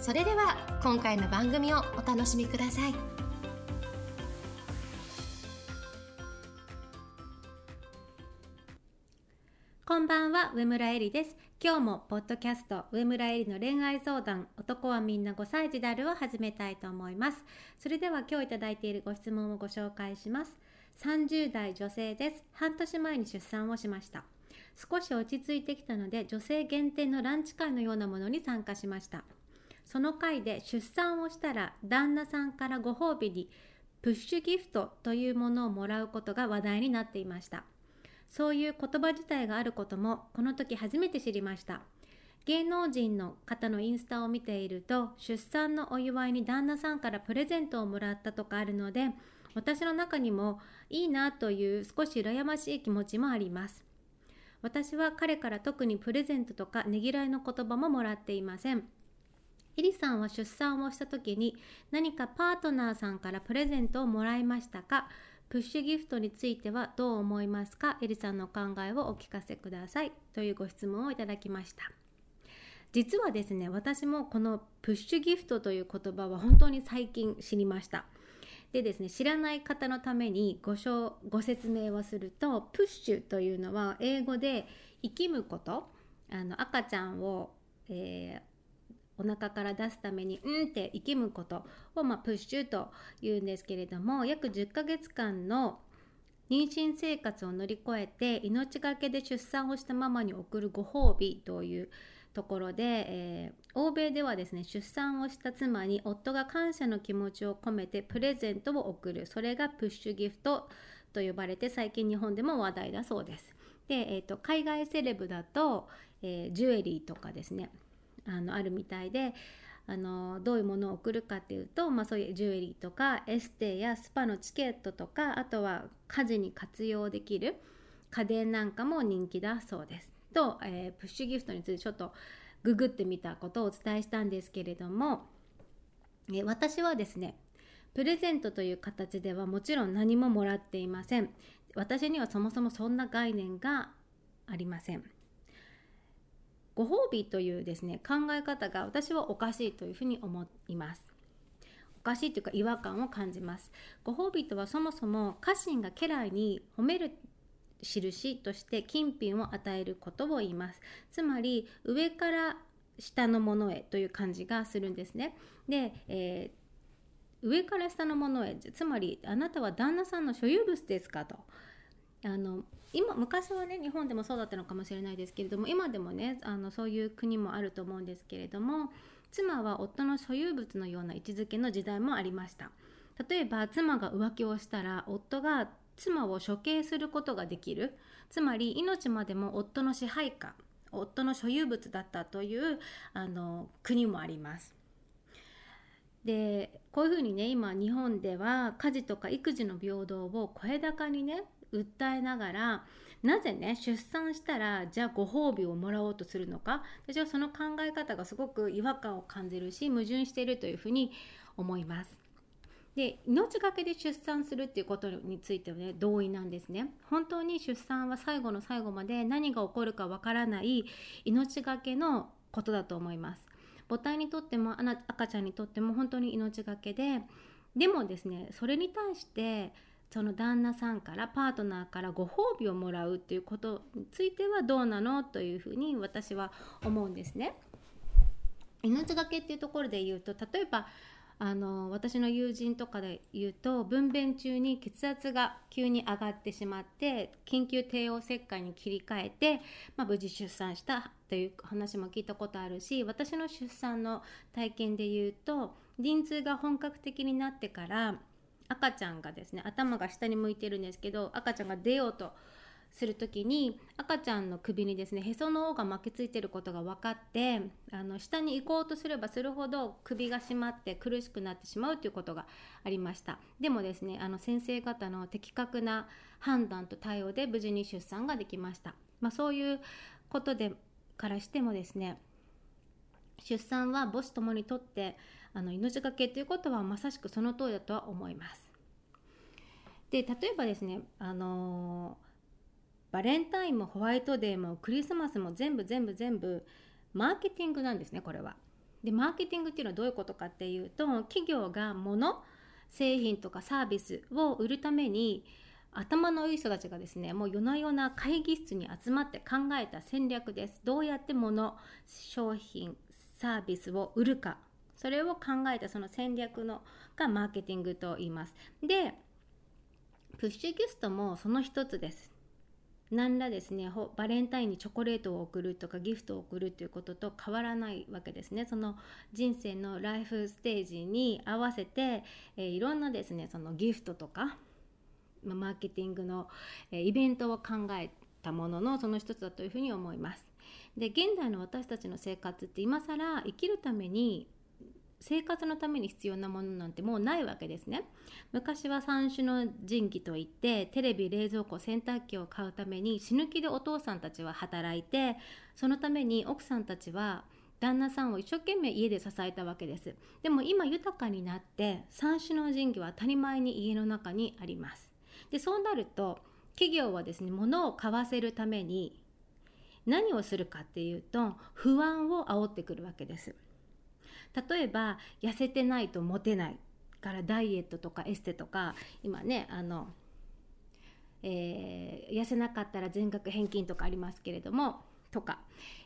それでは今回の番組をお楽しみください。こんばんは、上村えりです。今日もポッドキャスト上村えりの恋愛相談、男はみんな5歳児であるを始めたいと思います。それでは今日いただいているご質問をご紹介します。30代女性です。半年前に出産をしました。少し落ち着いてきたので、女性限定のランチ会のようなものに参加しました。その会で出産をしたら、旦那さんからご褒美にプッシュギフトというものをもらうことが話題になっていました。そういう言葉自体があることもこの時初めて知りました。芸能人の方のインスタを見ていると、出産のお祝いに旦那さんからプレゼントをもらったとかあるので、私の中にもいいなという少し羨ましい気持ちもあります。私は彼から特にプレゼントとかねぎらいの言葉ももらっていません。えりさんは出産をした時に何かパートナーさんからプレゼントをもらいましたか？プッシュギフトについてはどう思いますか？えりさんのお考えをお聞かせください、というご質問をいただきました。実はですね、私もこのプッシュギフトという言葉は本当に最近知りました。でですね、知らない方のためにご説明をすると、プッシュというのは英語で生きむこと、赤ちゃんを、お腹から出すためにって生きむことを、プッシュというんですけれども、約10ヶ月間の妊娠生活を乗り越えて命がけで出産をしたママに贈るご褒美というところで、欧米ではですね、出産をした妻に夫が感謝の気持ちを込めてプレゼントを贈る、それがプッシュギフトと呼ばれて、最近日本でも話題だそうです。で、海外セレブだと、ジュエリーとかですね、あるみたいで、どういうものを贈るかっていうと、そういうジュエリーとかエステやスパのチケットとか、あとは家事に活用できる家電なんかも人気だそうです。と、プッシュギフトについてちょっとググってみたことをお伝えしたんですけれども、私はですね、プレゼントという形ではもちろん何ももらっていません。私にはそもそもそんな概念がありません。ご褒美というですね、考え方が私はおかしいというふうに思います。おかしいというか違和感を感じます。ご褒美とはそもそも家臣が家来に褒める印として金品を与えることを言います。つまり上から下のものへという感じがするんですね。で、上から下のものへ、つまりあなたは旦那さんの所有物ですかと、昔はね、日本でもそうだったのかもしれないですけれども、今でもね、そういう国もあると思うんですけれども、妻は夫の所有物のような位置づけの時代もありました。例えば妻が浮気をしたら、夫が妻を処刑することができる、つまり命までも夫の支配下、夫の所有物だったという国もあります。で、こういうふうにね、今日本では家事とか育児の平等を声高にね訴えながら、なぜね、出産したらじゃあご褒美をもらおうとするのか、私はその考え方がすごく違和感を感じるし、矛盾しているというふうに思います。で、命がけで出産するっていうことについてはね、同意なんですね。本当に出産は最後の最後まで何が起こるかわからない命がけのことだと思います。母体にとっても赤ちゃんにとっても本当に命がけで、でもですね、それに対してその旦那さんからパートナーからご褒美をもらうっていうことについてはどうなのというふうに私は思うんですね。命がけっていうところで言うと、例えば私の友人とかで言うと、分娩中に血圧が急に上がってしまって緊急帝王切開に切り替えて、無事出産したという話も聞いたことあるし、私の出産の体験で言うと、陣痛が本格的になってから、赤ちゃんがですね、頭が下に向いてるんですけど、赤ちゃんが出ようとするときに赤ちゃんの首にですね、へその緒が巻きついていることが分かって、下に行こうとすればするほど首が締まって苦しくなってしまうということがありました。でもですね、先生方の的確な判断と対応で無事に出産ができました。そういうことでからしてもですね、出産は母子ともにとって命がけということはまさしくその通りだとは思います。で、例えばですね、バレンタインもホワイトデーもクリスマスも全部マーケティングなんですね、これは。で、マーケティングっていうのはどういうことかっていうと、企業が物、製品とかサービスを売るために頭のいい人たちがですね、もう夜な夜な会議室に集まって考えた戦略です。どうやって物、商品、サービスを売るか、それを考えたその戦略のがマーケティングと言います。で、プッシュギフトもその一つです。何らですね、バレンタインにチョコレートを贈るとかギフトを贈るということと変わらないわけですね。その人生のライフステージに合わせて、いろんなですね、そのギフトとかマーケティングのイベントを考えたもののその一つだというふうに思います。で、現代の私たちの生活って今更生きるために、生活のために必要なものなんてもうないわけですね。昔は三種の神器といって、テレビ、冷蔵庫、洗濯機を買うために死ぬ気でお父さんたちは働いて、そのために奥さんたちは旦那さんを一生懸命家で支えたわけです。でも今豊かになって、三種の神器は当たり前に家の中にあります。で、そうなると企業はですね、物を買わせるために何をするかっていうと、不安を煽ってくるわけです。例えば、痩せてないとモテないからダイエットとかエステとか、今ね、痩せなかったら全額返金とかありますけれども、とか、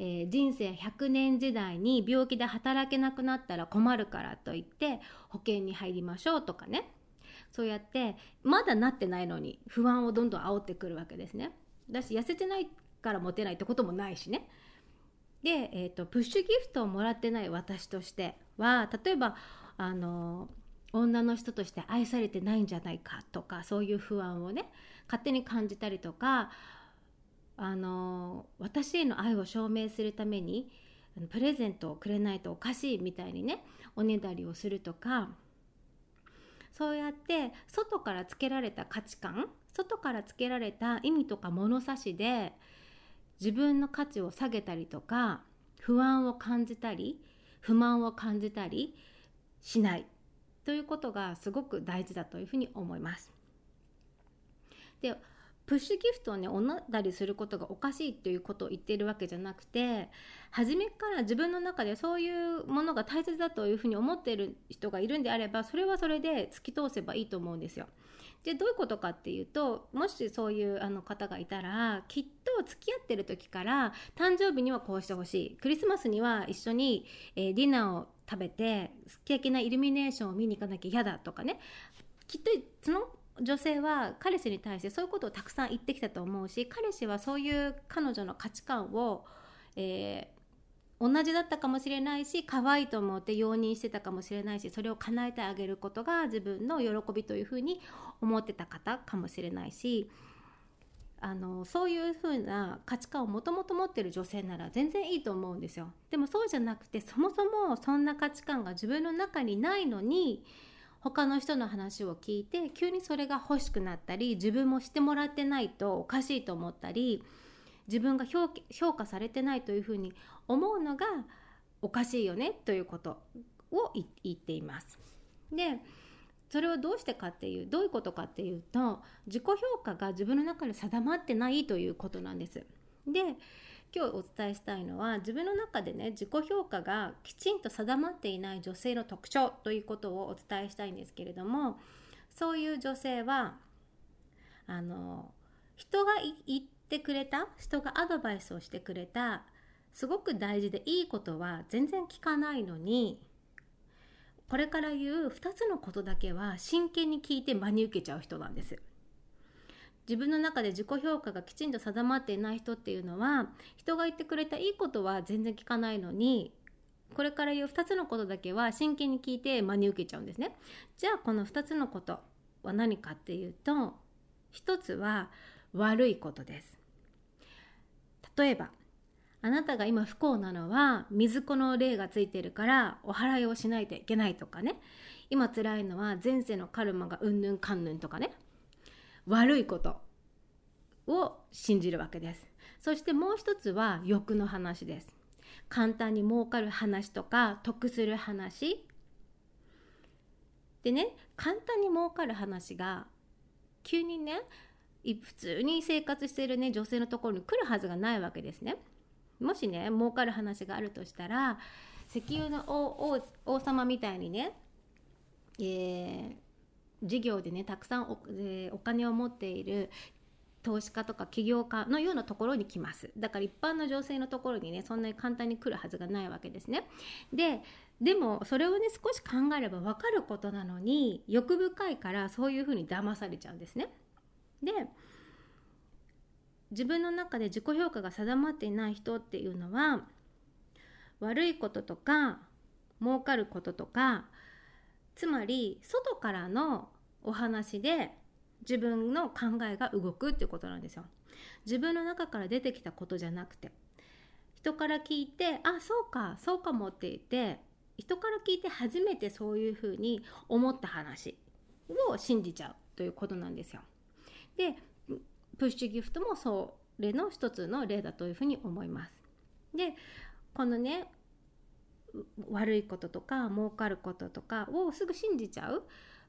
人生100年時代に病気で働けなくなったら困るからといって保険に入りましょうとかね。そうやってまだなってないのに不安をどんどん煽ってくるわけですね。だし、痩せてないからモテないってこともないしね。で、プッシュギフトをもらってない私としては、例えば女の人として愛されてないんじゃないかとか、そういう不安をね、勝手に感じたりとか、私への愛を証明するためにプレゼントをくれないとおかしいみたいにね、おねだりをするとか、そうやって外からつけられた価値観、外からつけられた意味とか物差しで自分の価値を下げたりとか、不安を感じたり不満を感じたりしないということがすごく大事だというふうに思います。で、プッシュギフトをね、おなだりすることがおかしいということを言っているわけじゃなくて、初めから自分の中でそういうものが大切だというふうに思っている人がいるんであれば、それはそれで突き通せばいいと思うんですよ。で、どういうことかっていうと、もしそういう方がいたら、きっと付き合ってる時から、誕生日にはこうしてほしい、クリスマスには一緒に、ディナーを食べて素敵なイルミネーションを見に行かなきゃ嫌だとかね、きっとその女性は彼氏に対してそういうことをたくさん言ってきたと思うし、彼氏はそういう彼女の価値観を、同じだったかもしれないし、可愛いと思って容認してたかもしれないし、それを叶えてあげることが自分の喜びというふうに思ってた方かもしれないし、そういうふうな価値観をもともと持ってる女性なら全然いいと思うんですよ。でもそうじゃなくて、そもそもそんな価値観が自分の中にないのに、他の人の話を聞いて急にそれが欲しくなったり、自分もしてもらってないとおかしいと思ったり、自分が評価されてないというふうに思うのがおかしいよねということを言っています。で、それをどうしてかっていう、どういうことかっていうと、自己評価が自分の中で定まってないということなんです。で、今日お伝えしたいのは、自分の中でね、自己評価がきちんと定まっていない女性の特徴ということをお伝えしたいんですけれども、そういう女性は人が言ってくれた、人がアドバイスをしてくれた、すごく大事でいいことは全然聞かないのに、これから言う2つのことだけは真剣に聞いて真に受けちゃう人なんです。自分の中で自己評価がきちんと定まっていない人っていうのは、人が言ってくれたいいことは全然聞かないのに、これから言う2つのことだけは真剣に聞いて真に受けちゃうんですね。じゃあ、この2つのことは何かっていうと、1つは悪いことです。例えば、あなたが今不幸なのは水子の霊がついてるからお祓いをしないといけないとかね、今辛いのは前世のカルマがうんぬんかんぬんとかね、悪いことを信じるわけです。そしてもう一つは欲の話です。簡単に儲かる話とか得する話でね、簡単に儲かる話が急にね、普通に生活しているね女性のところに来るはずがないわけですね。もしね儲かる話があるとしたら、石油の 王様みたいにね、事業でねたくさん お金を持っている投資家とか起業家のようなところに来ます。だから一般の女性のところにねそんなに簡単に来るはずがないわけですね。でもそれをね少し考えれば分かることなのに、欲深いからそういうふうに騙されちゃうんですね。で、自分の中で自己評価が定まっていない人っていうのは、悪いこととか儲かることとか、つまり外からのお話で自分の考えが動くっていうことなんですよ。自分の中から出てきたことじゃなくて、人から聞いて、あ、そうか、そうかもって言って、人から聞いて初めてそういうふうに思った話を信じちゃうということなんですよ。で、プッシュギフトもそれの一つの例だというふうに思います。で、このね悪いこととか儲かることとかをすぐ信じちゃう、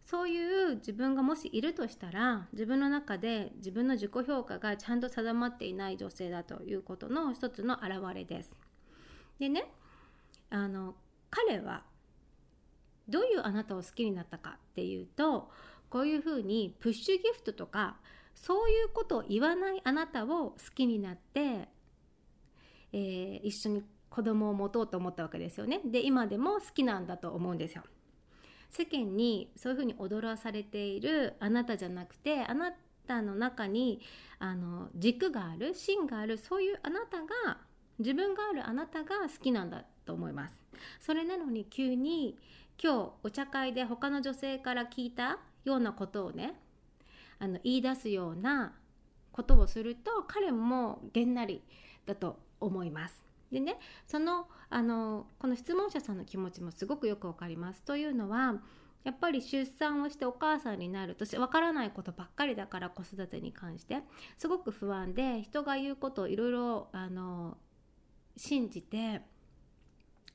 そういう自分がもしいるとしたら、自分の中で自分の自己評価がちゃんと定まっていない女性だということの一つの表れです。でね、彼はどういうあなたを好きになったかっていうと、こういうふうにプッシュギフトとかそういうことを言わないあなたを好きになって、一緒に子供を持とうと思ったわけですよね。で、今でも好きなんだと思うんですよ。世間にそういうふうに踊らされているあなたじゃなくて、あなたの中に軸がある、芯がある、そういうあなたが、自分があるあなたが好きなんだと思います。それなのに急に今日お茶会で他の女性から聞いたようなことをね、言い出すようなことをすると、彼もげんなりだと思います。でね、この質問者さんの気持ちもすごくよくわかります。というのは、やっぱり出産をしてお母さんになると、わからないことばっかりだから、子育てに関してすごく不安で、人が言うことをいろいろ信じて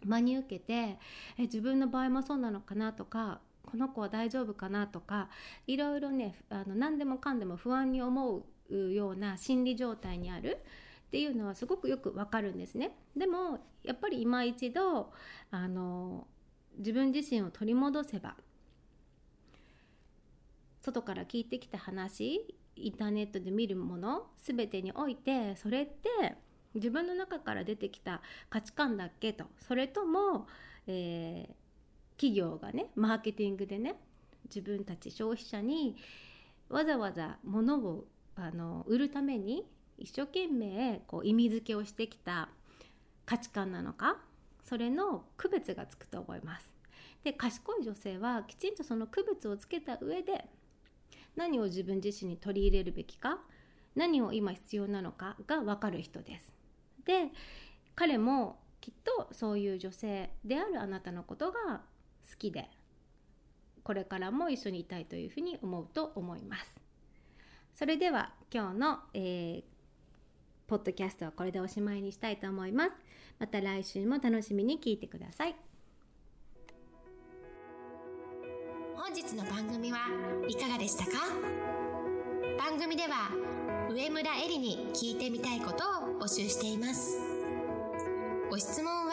真に受けて、自分の場合もそうなのかなとか、この子は大丈夫かなとか、いろいろね何でもかんでも不安に思うような心理状態にあるっていうのはすごくよくわかるんですね。でもやっぱり今一度自分自身を取り戻せば、外から聞いてきた話、インターネットで見るもの全てにおいて、それって自分の中から出てきた価値観だっけと、それとも、企業がねマーケティングでね自分たち消費者にわざわざ物を売るために一生懸命意味付けをしてきた価値観なのか、それの区別がつくと思います。で、賢い女性はきちんとその区別をつけた上で、何を自分自身に取り入れるべきか、何を今必要なのかが分かる人です。で、彼もきっとそういう女性であるあなたのことが好きで、これからも一緒にいたいというふうに思うと思います。それでは今日の、ポッドキャストはこれでおしまいにしたいと思います。また来週も楽しみに聞いてください。本日の番組はいかがでしたか？番組では上村えりに聞いてみたいことを募集しています。ご質問は